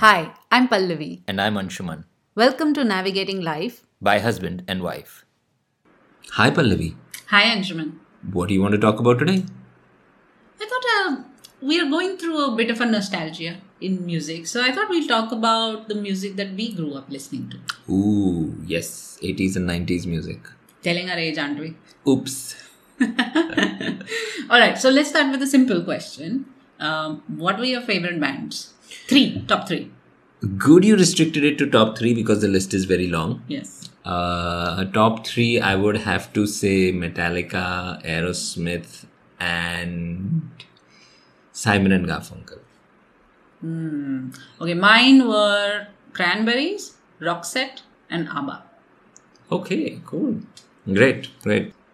Hi, I'm Pallavi. And I'm Anshuman. Welcome to Navigating Life by Husband and Wife. Hi, Pallavi. Hi, Anshuman. What do you want to talk about today? I thought we are going through a bit of a nostalgia in music. So I thought we'll talk about the music that we grew up listening to. Ooh, yes. 80s and 90s music. Telling our age, aren't we? Oops. All right. So let's start with a simple question. What were your favorite bands? Top three. Good you restricted it to top three because the list is very long. Yes. Top three, I would have to say Metallica, Aerosmith, and Simon and Garfunkel. Okay, mine were Cranberries, Roxette, and ABBA. Okay, cool. Great.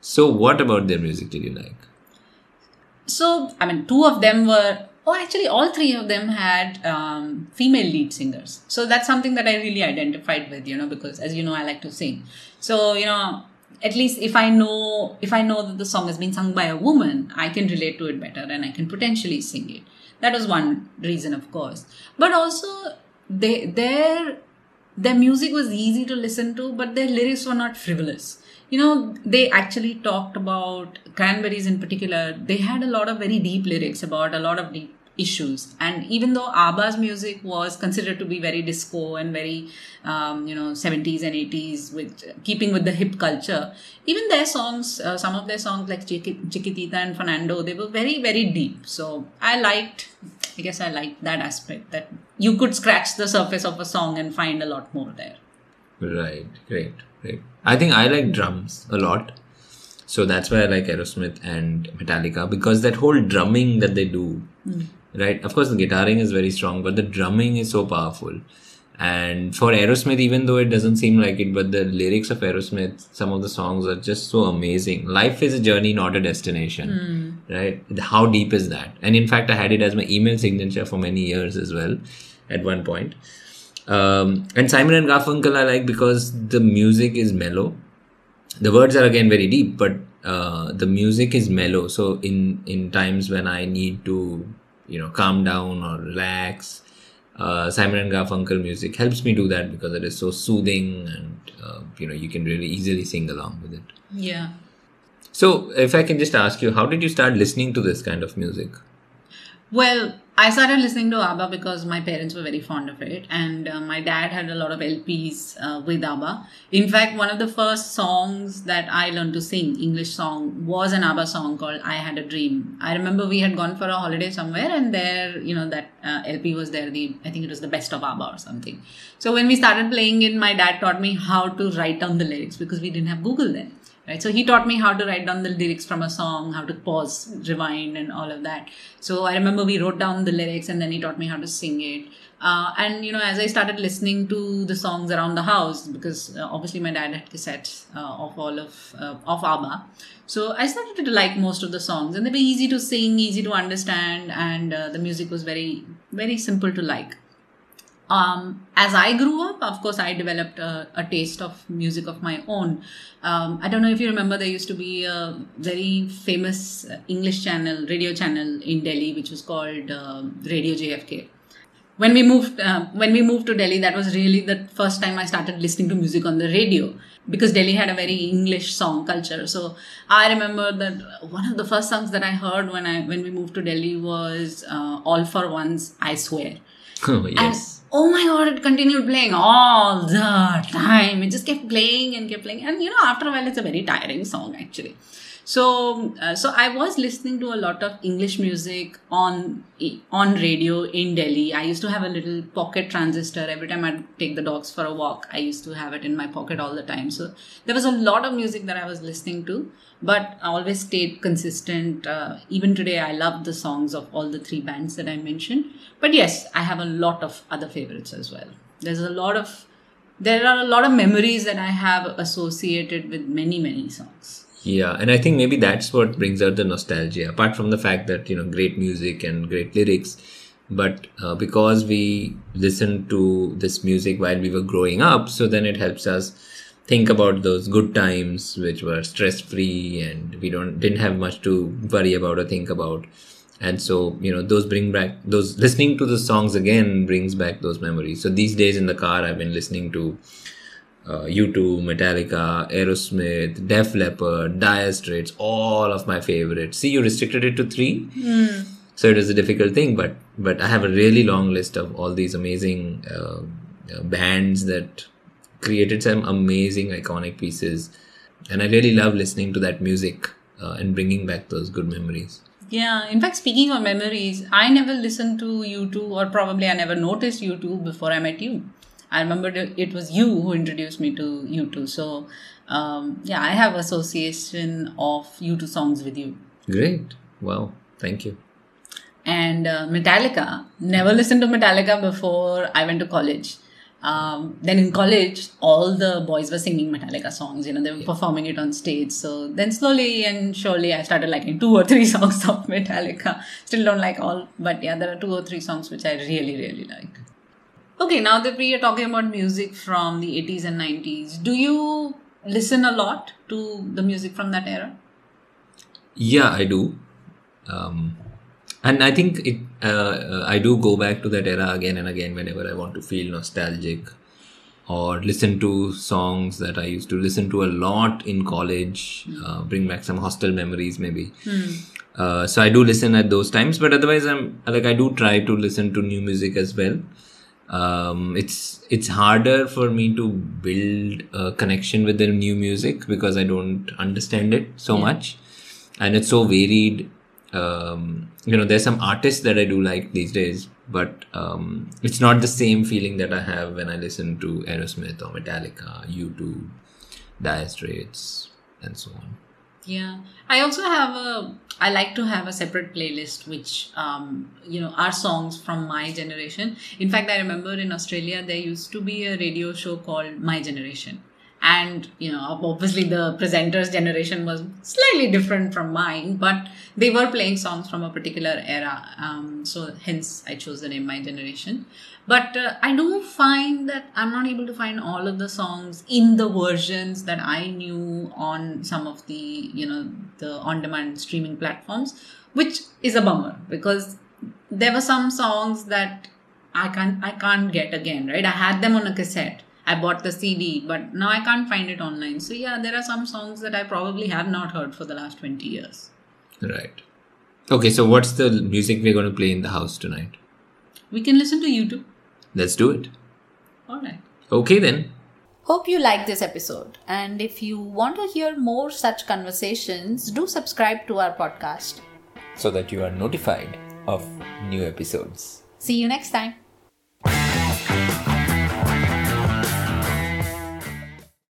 So what about their music did you like? So, two of them were... Oh, actually, all three of them had female lead singers. So that's something that I really identified with, because as you know, I like to sing. So, at least if I know that the song has been sung by a woman, I can relate to it better and I can potentially sing it. That was one reason, of course. But also, their music was easy to listen to, but their lyrics were not frivolous. They actually talked about Cranberries in particular. They had a lot of very deep lyrics about a lot of deep issues. And even though ABBA's music was considered to be very disco and very, 70s and 80s, with keeping with the hip culture, even their songs, some of their songs like Chiquitita and Fernando, they were very, very deep. So I guess I liked that aspect that you could scratch the surface of a song and find a lot more there. Right. Great. I think I like drums a lot. So that's why I like Aerosmith and Metallica, because that whole drumming that they do, right? Of course, the guitaring is very strong, but the drumming is so powerful. And for Aerosmith, even though it doesn't seem like it, but the lyrics of Aerosmith, some of the songs are just so amazing. Life is a journey, not a destination, right? How deep is that? And in fact, I had it as my email signature for many years as well at one point. And Simon and Garfunkel I like because the music is mellow. The words are again very deep, but the music is mellow. So in times when I need to, calm down or relax, Simon and Garfunkel music helps me do that because it is so soothing and, you can really easily sing along with it. Yeah. So if I can just ask you, how did you start listening to this kind of music? Well, I started listening to ABBA because my parents were very fond of it, and my dad had a lot of LPs with ABBA. In fact, one of the first songs that I learned to sing, English song, was an ABBA song called I Had a Dream. I remember we had gone for a holiday somewhere and there, that LP was there, I think it was the Best of ABBA or something. So when we started playing it, my dad taught me how to write down the lyrics because we didn't have Google then. Right. So he taught me how to write down the lyrics from a song, how to pause, rewind and all of that. So I remember we wrote down the lyrics and then he taught me how to sing it. And as I started listening to the songs around the house, because obviously my dad had cassettes of ABBA. So I started to like most of the songs and they were easy to sing, easy to understand. And the music was very, very simple to like. As I grew up, of course, I developed a taste of music of my own. I don't know if you remember, there used to be a very famous English channel, radio channel in Delhi, which was called Radio JFK. When we moved to Delhi, that was really the first time I started listening to music on the radio because Delhi had a very English song culture. So I remember that one of the first songs that I heard when we moved to Delhi was All for Once, I Swear. Oh, yes. And, oh my God, it continued playing all the time. It just kept playing. And, after a while, it's a very tiring song, actually. So I was listening to a lot of English music on radio in Delhi. I used to have a little pocket transistor. Every time I'd take the dogs for a walk, I used to have it in my pocket all the time. So there was a lot of music that I was listening to, but I always stayed consistent. Even today, I love the songs of all the three bands that I mentioned. But yes, I have a lot of other favorites as well. There are a lot of memories that I have associated with many, many songs. Yeah, and I think maybe that's what brings out the nostalgia, apart from the fact that, great music and great lyrics. But because we listened to this music while we were growing up, so then it helps us think about those good times which were stress-free and we didn't have much to worry about or think about. And so, you know, those bring back those, listening to the songs again brings back those memories. So these days in the car, I've been listening to U2, Metallica, Aerosmith, Def Leppard, Dire Straits, all of my favorites. See, you restricted it to 3. Mm. So it was a difficult thing, but I have a really long list of all these amazing bands that created some amazing iconic pieces. And I really love listening to that music and bringing back those good memories. Yeah, in fact, speaking of memories, I never listened to U2, or probably I never noticed U2 before I met you. I remember it was you who introduced me to U2. So, yeah, I have association of U2 songs with you. Great. Wow. Thank you. And Metallica. Never listened to Metallica before I went to college. Then in college, all the boys were singing Metallica songs, you know, they were performing it on stage. So then slowly and surely I started liking 2 or 3 songs of Metallica. Still don't like all, but yeah, there are 2 or 3 songs which I really, really like. Okay, now that we are talking about music from the 80s and 90s, do you listen a lot to the music from that era? Yeah, I do. And I think I do go back to that era again and again whenever I want to feel nostalgic, or listen to songs that I used to listen to a lot in college, bring back some hostel memories maybe. So I do listen at those times, but otherwise I do try to listen to new music as well. It's harder for me to build a connection with the new music because I don't understand it so much, and it's so varied. You know, there's some artists that I do like these days, but it's not the same feeling that I have when I listen to Aerosmith or Metallica, U2, Dire Straits, and so on. Yeah, I also have I like to have a separate playlist which, you know, are songs from my generation. In fact, I remember in Australia, there used to be a radio show called My Generation. And, you know, obviously the presenter's generation was slightly different from mine, but they were playing songs from a particular era. So hence I chose the name My Generation. But I do find that I'm not able to find all of the songs in the versions that I knew on some of the, you know, the on-demand streaming platforms, which is a bummer because there were some songs that I can't get again, right? I had them on a cassette. I bought the CD, but now I can't find it online. So yeah, there are some songs that I probably have not heard for the last 20 years. Right. Okay, so what's the music we're going to play in the house tonight? We can listen to YouTube. Let's do it. All right. Okay then. Hope you like this episode. And if you want to hear more such conversations, do subscribe to our podcast so that you are notified of new episodes. See you next time.